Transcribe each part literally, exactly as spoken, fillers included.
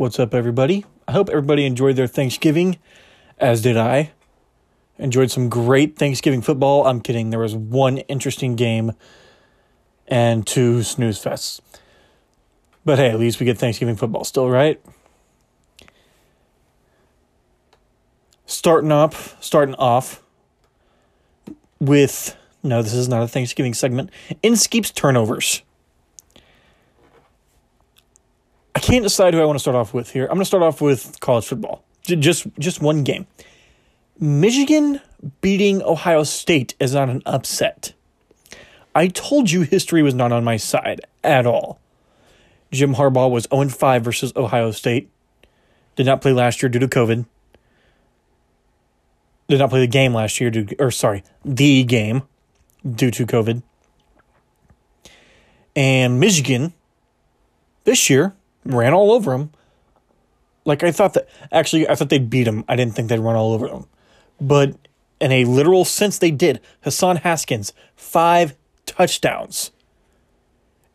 What's up, everybody? I hope everybody enjoyed their Thanksgiving, as did I. Enjoyed some great Thanksgiving football. I'm kidding. There was one interesting game and two snooze fests. But hey, at least we get Thanksgiving football still, right? Starting up, starting off with, no, this is not a Thanksgiving segment, Inskeep's turnovers. I can't decide who I want to start off with here. I'm going to start off with college football. J- just just one game. Michigan beating Ohio State is not an upset. I told you history was not on my side at all. Jim Harbaugh was oh and five versus Ohio State. Did not play last year due to COVID. Did not play the game last year due to, or sorry, the game due to COVID. And Michigan this year ran all over them. Like I thought that, actually, I thought they'd beat them. I didn't think they'd run all over them. But in a literal sense, they did. Hassan Haskins, five touchdowns.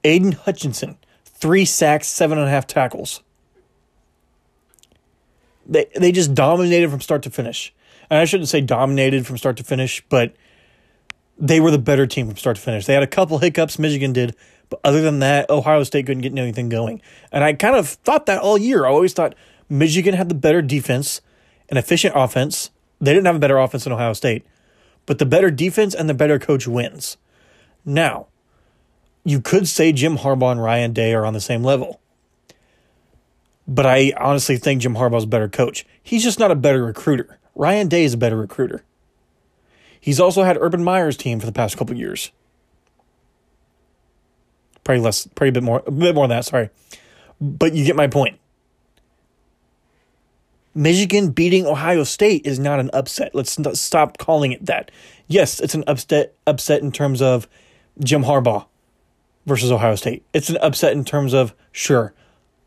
Aiden Hutchinson, three sacks, seven and a half tackles. They they just dominated from start to finish. And I shouldn't say dominated from start to finish, but they were the better team from start to finish. They had a couple hiccups, Michigan did. But other than that, Ohio State couldn't get anything going. And I kind of thought that all year. I always thought Michigan had the better defense, an efficient offense. They didn't have a better offense than Ohio State. But the better defense and the better coach wins. Now, you could say Jim Harbaugh and Ryan Day are on the same level. But I honestly think Jim Harbaugh's a better coach. He's just not a better recruiter. Ryan Day is a better recruiter. He's also had Urban Meyer's team for the past couple of years. Probably less, probably a bit more, a bit more than that, sorry. But you get my point. Michigan beating Ohio State is not an upset. Let's not stop calling it that. Yes, it's an upset, upset in terms of Jim Harbaugh versus Ohio State. It's an upset in terms of, sure,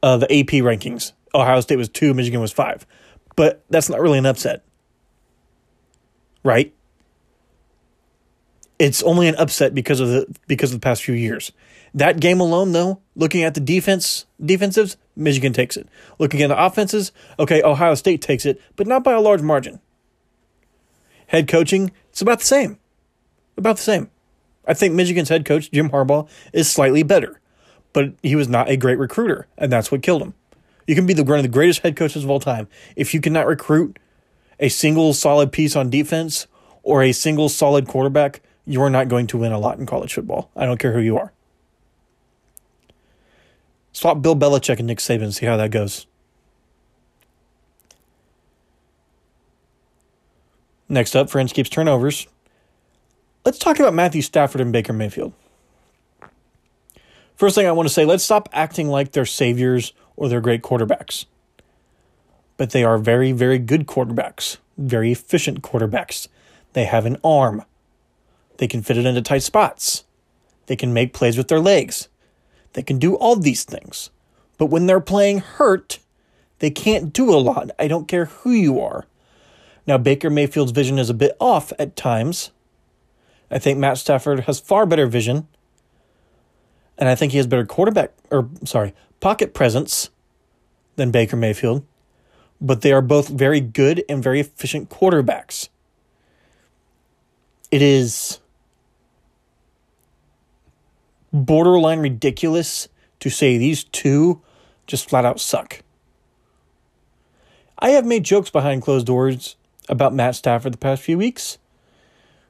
uh, the A P rankings. Ohio State was two, Michigan was five. But that's not really an upset, right? It's only an upset because of the because of the past few years. That game alone, though, looking at the defense, defensives, Michigan takes it. Looking at the offenses, okay, Ohio State takes it, but not by a large margin. Head coaching, it's about the same. About the same. I think Michigan's head coach, Jim Harbaugh, is slightly better, but he was not a great recruiter, and that's what killed him. You can be the, one of the greatest head coaches of all time. If you cannot recruit a single solid piece on defense or a single solid quarterback, you are not going to win a lot in college football. I don't care who you are. Swap Bill Belichick and Nick Saban and see how that goes. Next up, for Inskeep's turnovers. Let's talk about Matthew Stafford and Baker Mayfield. First thing I want to say, let's stop acting like they're saviors or they're great quarterbacks. But they are very, very good quarterbacks. Very efficient quarterbacks. They have an arm. They can fit it into tight spots. They can make plays with their legs. They can do all these things. But when they're playing hurt, they can't do a lot. I don't care who you are. Now, Baker Mayfield's vision is a bit off at times. I think Matt Stafford has far better vision. And I think he has better quarterback, or sorry, pocket presence than Baker Mayfield. But they are both very good and very efficient quarterbacks. It is borderline ridiculous to say these two just flat out suck. I have made jokes behind closed doors about Matt Stafford the past few weeks.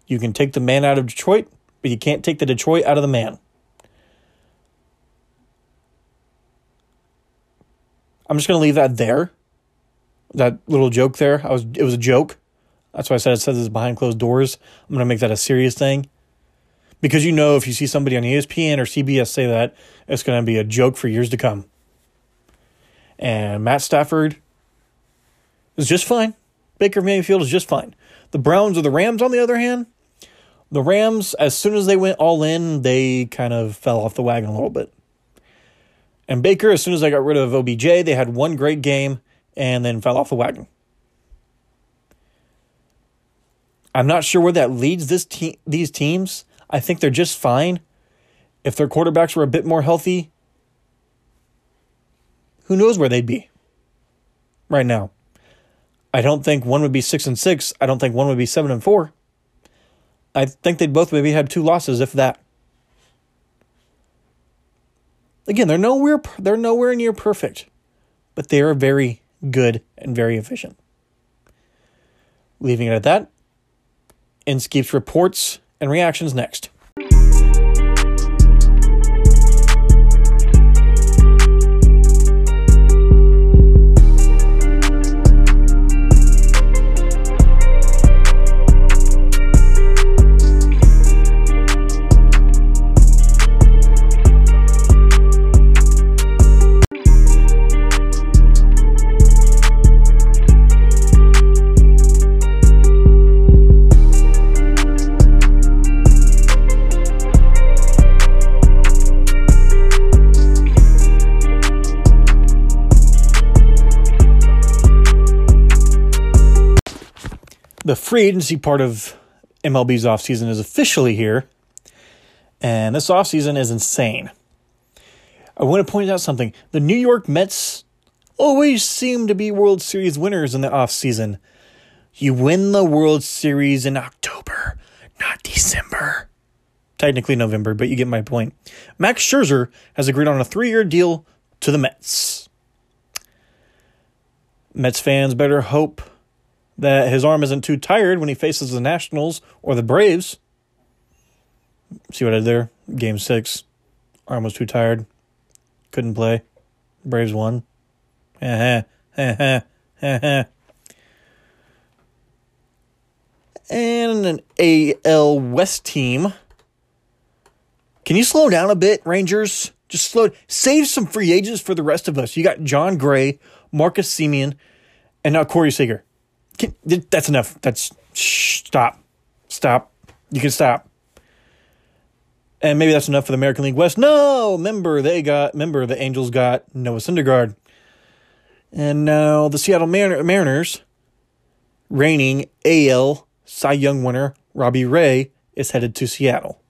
You can take the man out of Detroit, but you can't take the Detroit out of the man. I'm just going to leave that there. That little joke there. I was it was a joke. That's why I said I said this is behind closed doors. I'm going to make that a serious thing. Because you know if you see somebody on E S P N or C B S say that, it's going to be a joke for years to come. And Matt Stafford is just fine. Baker Mayfield is just fine. The Browns or the Rams, on the other hand, the Rams, as soon as they went all in, they kind of fell off the wagon a little bit. And Baker, as soon as they got rid of O B J, they had one great game and then fell off the wagon. I'm not sure where that leads this te- these teams. I think they're just fine. If their quarterbacks were a bit more healthy, who knows where they'd be. right now. I don't think one would be six and six. I don't think one would be seven and four. I think they'd both maybe have two losses, if that. Again, they're nowhere they're nowhere near perfect, but they are very good and very efficient. Leaving it at that. Inskeep's reports and reactions next. The free agency part of M L B's offseason is officially here, and this offseason is insane. I want to point out something. The New York Mets always seem to be World Series winners in the offseason. You win the World Series in October, not December. Technically November, but you get my point. Max Scherzer has agreed on a three-year deal to the Mets. Mets fans better hope that his arm isn't too tired when he faces the Nationals or the Braves. See what I did there? Game six. Arm was too tired. Couldn't play. Braves won. Uh-huh. Uh-huh. Uh-huh. And an A L West team. Can you slow down a bit, Rangers? Just slow. Save some free agents for the rest of us. You got John Gray, Marcus Semien, and now Corey Seager. Can, that's enough. That's shh, stop. Stop. You can stop. And maybe that's enough for the American League West. No, remember they got remember the Angels got Noah Syndergaard. And now the Seattle Mar- Mariners, reigning A L Cy Young winner Robbie Ray is headed to Seattle.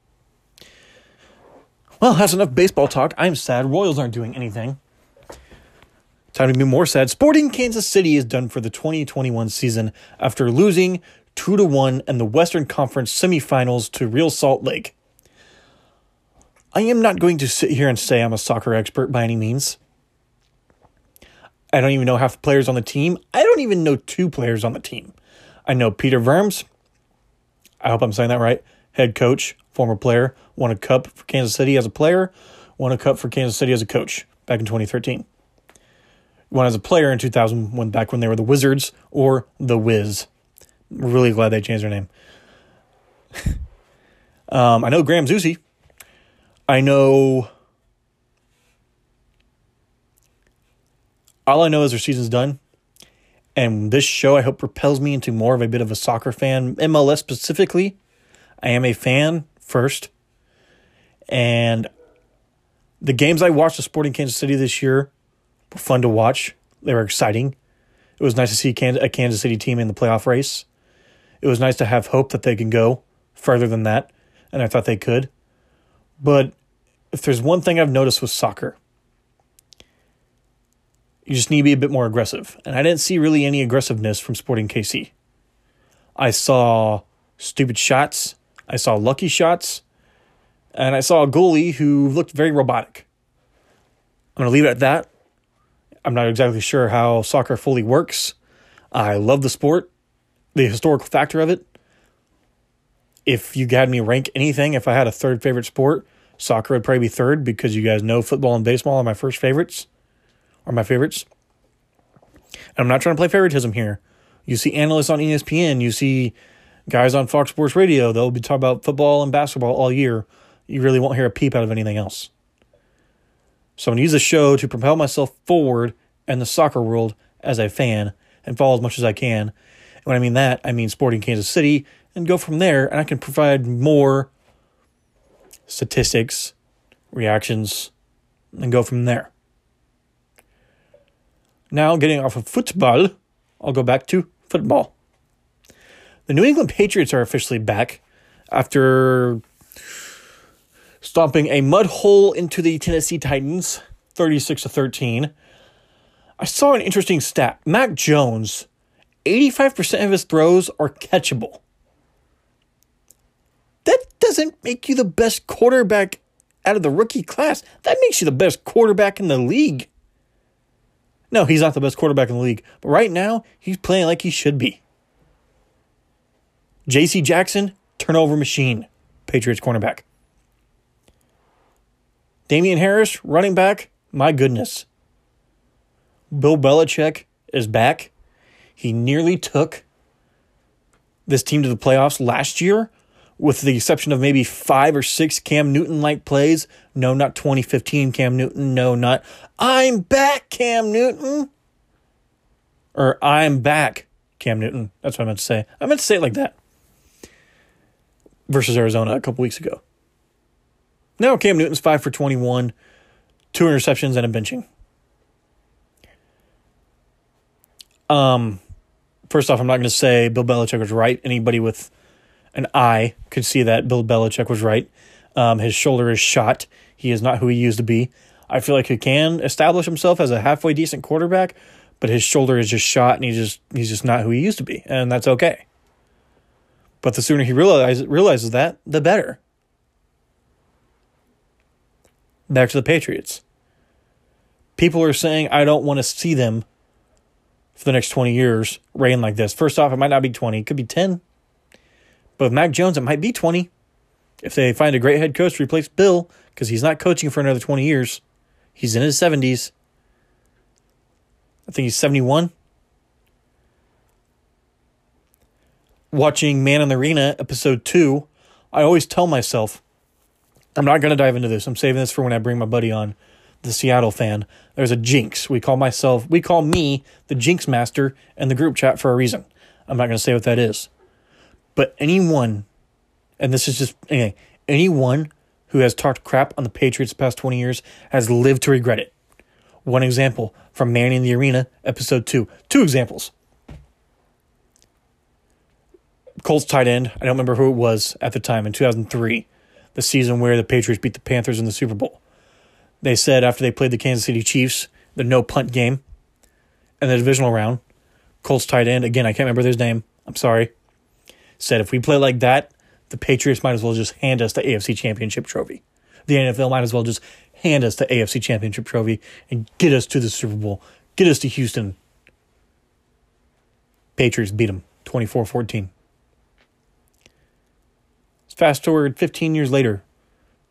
Well, that's enough baseball talk. I'm sad Royals aren't doing anything. Time to be more sad. Sporting Kansas City is done for the twenty twenty-one season after losing two to one in the Western Conference semifinals to Real Salt Lake. I am not going to sit here and say I'm a soccer expert by any means. I don't even know half the players on the team. I don't even know two players on the team. I know Peter Vermes, I hope I'm saying that right, head coach, former player, won a cup for Kansas City as a player, won a cup for Kansas City as a coach back in twenty thirteen. One as a player in two thousand one, back when they were the Wizards or the Wiz. I'm really glad they changed their name. um, I know Graham Zusi. I know... All I know is their season's done. And this show, I hope, propels me into more of a bit of a soccer fan. M L S specifically. I am a fan first. And the games I watched of Sporting Kansas City this year were fun to watch. They were exciting. It was nice to see a Kansas City team in the playoff race. It was nice to have hope that they can go further than that, and I thought they could. But if there's one thing I've noticed with soccer, you just need to be a bit more aggressive. And I didn't see really any aggressiveness from Sporting K C. I saw stupid shots. I saw lucky shots. And I saw a goalie who looked very robotic. I'm going to leave it at that. I'm not exactly sure how soccer fully works. I love the sport, the historical factor of it. If you had me rank anything, if I had a third favorite sport, soccer would probably be third, because you guys know football and baseball are my first favorites, are my favorites. And I'm not trying to play favoritism here. You see analysts on E S P N, you see guys on Fox Sports Radio, they'll be talking about football and basketball all year. You really won't hear a peep out of anything else. So I'm going to use the show to propel myself forward in the soccer world as a fan and follow as much as I can. And when I mean that, I mean Sporting Kansas City, and go from there, and I can provide more statistics, reactions, and go from there. Now, getting off of football, I'll go back to football. The New England Patriots are officially back after stomping a mud hole into the Tennessee Titans, thirty-six to thirteen. I saw an interesting stat. Mac Jones, eighty-five percent of his throws are catchable. That doesn't make you the best quarterback out of the rookie class. That makes you the best quarterback in the league. No, he's not the best quarterback in the league. But right now, he's playing like he should be. J C. Jackson, turnover machine, Patriots cornerback. Damian Harris, running back, my goodness. Bill Belichick is back. He nearly took this team to the playoffs last year, with the exception of maybe five or six Cam Newton-like plays. No, not twenty fifteen Cam Newton. No, not I'm back, Cam Newton. Or I'm back, Cam Newton. That's what I meant to say. I meant to say it like that. Versus Arizona a couple weeks ago. Now Cam Newton's five for twenty-one, two interceptions and a benching. Um, first off, I'm not going to say Bill Belichick was right. Anybody with an eye could see that Bill Belichick was right. Um, his shoulder is shot. He is not who he used to be. I feel like he can establish himself as a halfway decent quarterback, but his shoulder is just shot, and he's just he's just not who he used to be, and that's okay. But the sooner he realizes realizes that, the better. Back to the Patriots. People are saying, I don't want to see them for the next twenty years reign like this. First off, it might not be twenty. It could be ten. But with Mac Jones, it might be twenty. If they find a great head coach to replace Bill, because he's not coaching for another twenty years. He's in his seventies. I think he's seventy-one. Watching Man in the Arena, Episode two, I always tell myself, I'm not going to dive into this. I'm saving this for when I bring my buddy on, the Seattle fan. There's a jinx. We call myself, we call me the jinx master in the group chat for a reason. I'm not going to say what that is. But anyone, and this is just, anyway, anyone who has talked crap on the Patriots the past twenty years has lived to regret it. One example from Man in the Arena, Episode two. Two examples. Colts tight end, I don't remember who it was at the time, in two thousand three, the season where the Patriots beat the Panthers in the Super Bowl. They said after they played the Kansas City Chiefs, the no-punt game, in the divisional round, Colts tight end, again, I can't remember his name, I'm sorry, said if we play like that, the Patriots might as well just hand us the A F C Championship trophy. The N F L might as well just hand us the A F C Championship trophy and get us to the Super Bowl, get us to Houston. Patriots beat them twenty-four fourteen. Fast forward fifteen years later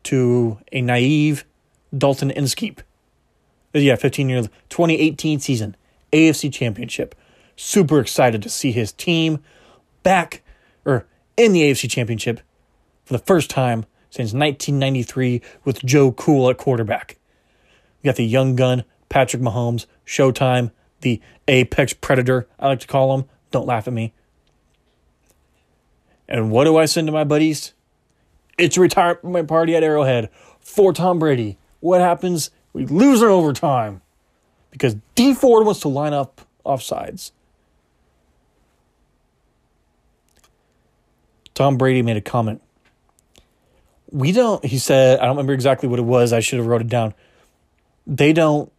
to a naive Dalton Inskeep. Yeah, fifteen years, twenty eighteen season, A F C Championship. Super excited to see his team back or in the A F C Championship for the first time since nineteen ninety-three with Joe Cool at quarterback. You got the young gun, Patrick Mahomes, Showtime, the apex predator, I like to call him. Don't laugh at me. And what do I send to my buddies? It's a retirement party at Arrowhead for Tom Brady. What happens? We lose in overtime because Dee Ford wants to line up offsides. Tom Brady made a comment. We don't, he said, I don't remember exactly what it was. I should have wrote it down. They don't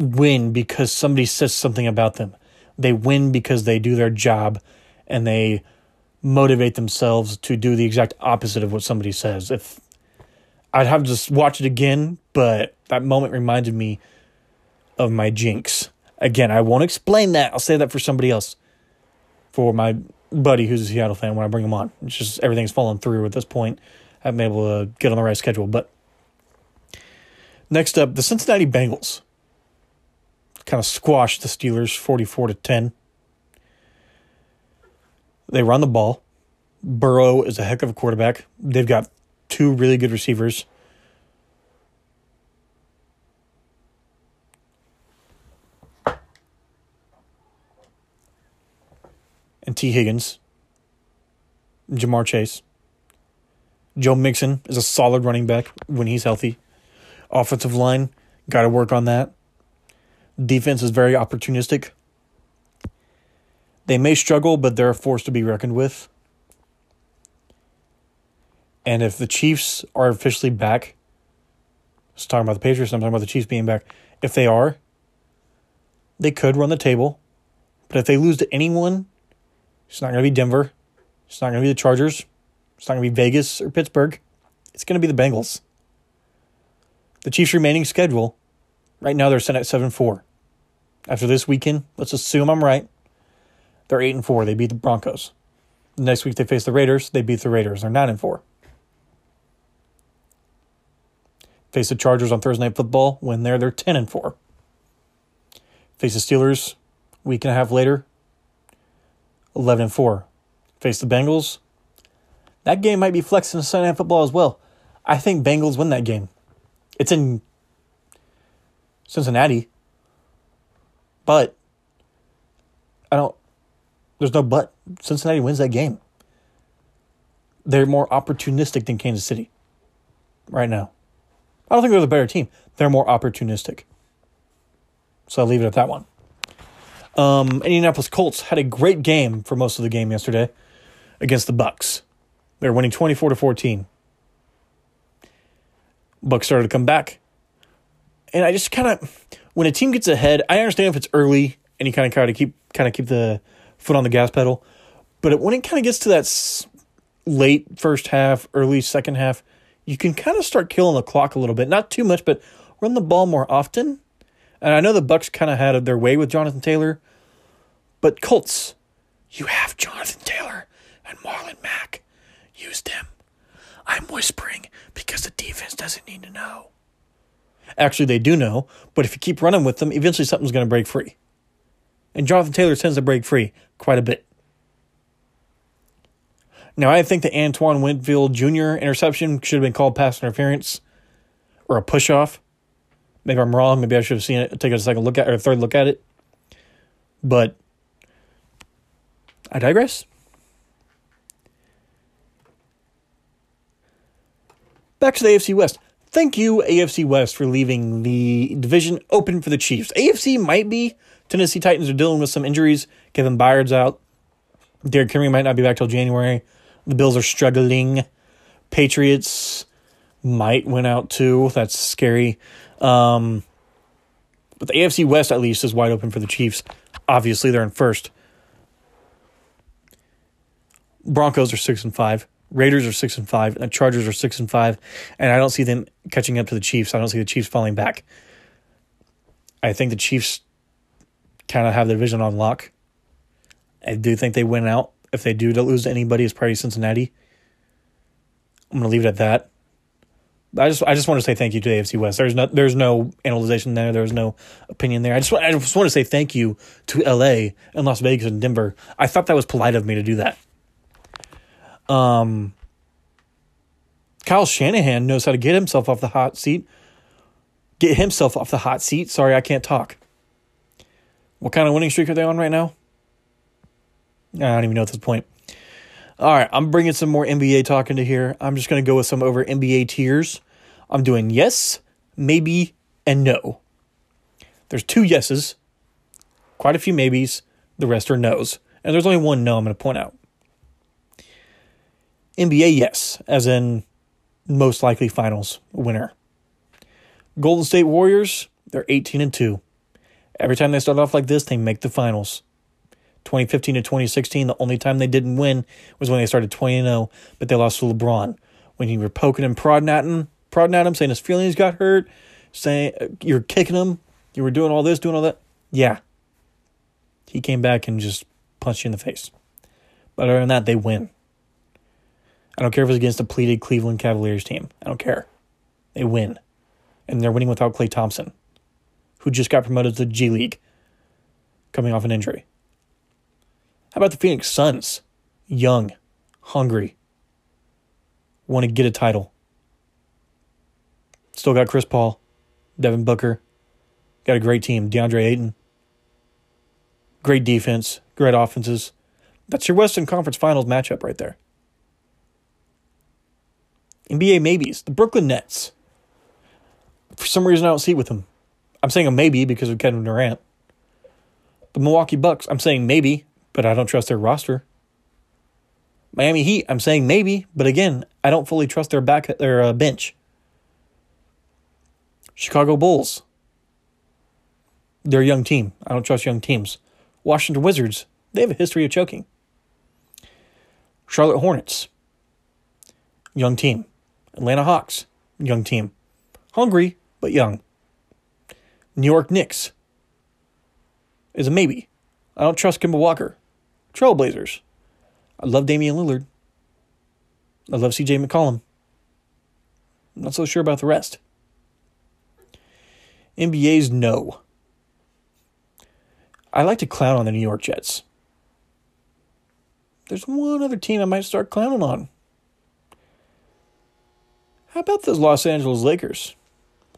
win because somebody says something about them. They win because they do their job and they motivate themselves to do the exact opposite of what somebody says. If I'd have to just watch it again, but that moment reminded me of my jinx. Again, I won't explain that. I'll say that for somebody else, for my buddy who's a Seattle fan when I bring him on. It's just everything's falling through at this point. I haven't been able to get on the right schedule. But next up, the Cincinnati Bengals kind of squashed the Steelers forty-four to ten. They run the ball. Burrow is a heck of a quarterback. They've got two really good receivers. And T. Higgins. Ja'Marr Chase. Joe Mixon is a solid running back when he's healthy. Offensive line, got to work on that. Defense is very opportunistic. They may struggle, but they're a force to be reckoned with. And if the Chiefs are officially back, I was talking about the Patriots, I'm talking about the Chiefs being back. If they are, they could run the table. But if they lose to anyone, it's not going to be Denver. It's not going to be the Chargers. It's not going to be Vegas or Pittsburgh. It's going to be the Bengals. The Chiefs' remaining schedule, right now they're set at seven and four. After this weekend, let's assume I'm right, they're eight and four. They beat the Broncos. The next week they face the Raiders. They beat the Raiders. They're nine and four. Face the Chargers on Thursday Night Football. Win there, they're ten and four. Face the Steelers a week and a half later, eleven and four. Face the Bengals. That game might be flexing to Sunday Night Football as well. I think Bengals win that game. It's in Cincinnati. But I don't, there's no but. Cincinnati wins that game. They're more opportunistic than Kansas City right now. I don't think they're the better team. They're more opportunistic. So I'll leave it at that one. Um, Indianapolis Colts had a great game for most of the game yesterday against the Bucks. They were winning twenty-four to fourteen. Bucks started to come back. And I just kind of, when a team gets ahead, I understand if it's early and you kind of try to keep kind of keep the foot on the gas pedal. But when it kind of gets to that late first half, early second half, you can kind of start killing the clock a little bit. Not too much, but run the ball more often. And I know the Bucks kind of had their way with Jonathan Taylor. But Colts, you have Jonathan Taylor and Marlon Mack. Use them. I'm whispering because the defense doesn't need to know. Actually, they do know, but if you keep running with them, eventually something's going to break free. And Jonathan Taylor tends to break free quite a bit. Now, I think the Antoine Winfield Junior interception should have been called pass interference or a push-off. Maybe I'm wrong. Maybe I should have seen it, take a second look at it or a third look at it. But I digress. Back to the A F C West. Thank you, A F C West, for leaving the division open for the Chiefs. A F C might be. Tennessee Titans are dealing with some injuries. Kevin Byard's out. Derrick Henry might not be back till January. The Bills are struggling. Patriots might win out too. That's scary. Um, but the A F C West, at least, is wide open for the Chiefs. Obviously, they're in first. Broncos are six and five. Raiders are six and five, and the Chargers are six and five, and I don't see them catching up to the Chiefs. I don't see the Chiefs falling back. I think the Chiefs kind of have their division on lock. I do think they win out. If they do lose to anybody, it's probably Cincinnati. I'm gonna leave it at that. I just I just want to say thank you to the A F C West. There's no there's no analyzation there. There's no opinion there. I just I just want to say thank you to L A and Las Vegas and Denver. I thought that was polite of me to do that. Um, Kyle Shanahan knows how to get himself off the hot seat. Get himself off the hot seat. Sorry, I can't talk. What kind of winning streak are they on right now? I don't even know at this point. All right, I'm bringing some more N B A talk into here. I'm just going to go with some over N B A tiers. I'm doing yes, maybe, and no. There's two yeses, quite a few maybes, the rest are no's. And there's only one no I'm going to point out. N B A, yes, as in most likely finals winner. Golden State Warriors, they're eighteen and two. Every time they start off like this, they make the finals. twenty fifteen to twenty sixteen, the only time they didn't win was when they started twenty and oh, but they lost to LeBron. When you were poking and prodding at him, prodding at him, saying his feelings got hurt, saying you're kicking him, you were doing all this, doing all that. Yeah. He came back and just punched you in the face. But other than that, they win. I don't care if it's against a depleted Cleveland Cavaliers team. I don't care. They win. And they're winning without Klay Thompson, who just got promoted to the G League, coming off an injury. How about the Phoenix Suns? Young, hungry, want to get a title. Still got Chris Paul, Devin Booker. Got a great team. DeAndre Ayton. Great defense. Great offenses. That's your Western Conference Finals matchup right there. N B A maybes. The Brooklyn Nets. For some reason, I don't see it with them. I'm saying a maybe because of Kevin Durant. The Milwaukee Bucks. I'm saying maybe, but I don't trust their roster. Miami Heat. I'm saying maybe, but again, I don't fully trust their back their uh, bench. Chicago Bulls. They're a young team. I don't trust young teams. Washington Wizards, they have a history of choking. Charlotte Hornets, young team. Atlanta Hawks, young team. Hungry, but young. New York Knicks is a maybe. I don't trust Kemba Walker. Trailblazers. I love Damian Lillard. I love C J McCollum. I'm not so sure about the rest. N B A's no. I like to clown on the New York Jets. There's one other team I might start clowning on. How about those Los Angeles Lakers?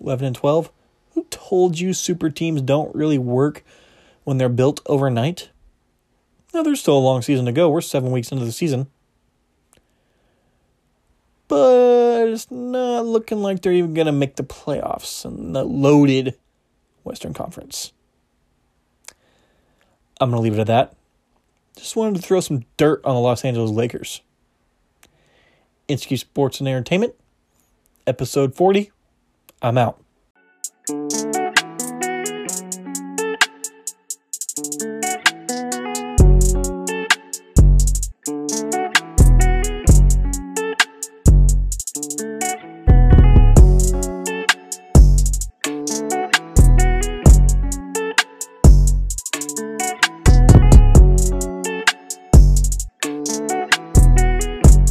eleven and twelve. Who told you super teams don't really work when they're built overnight? Now, there's still a long season to go. We're seven weeks into the season. But it's not looking like they're even going to make the playoffs in the loaded Western Conference. I'm going to leave it at that. Just wanted to throw some dirt on the Los Angeles Lakers. Inskeep Sports and Entertainment, episode forty. I'm out. Thank you.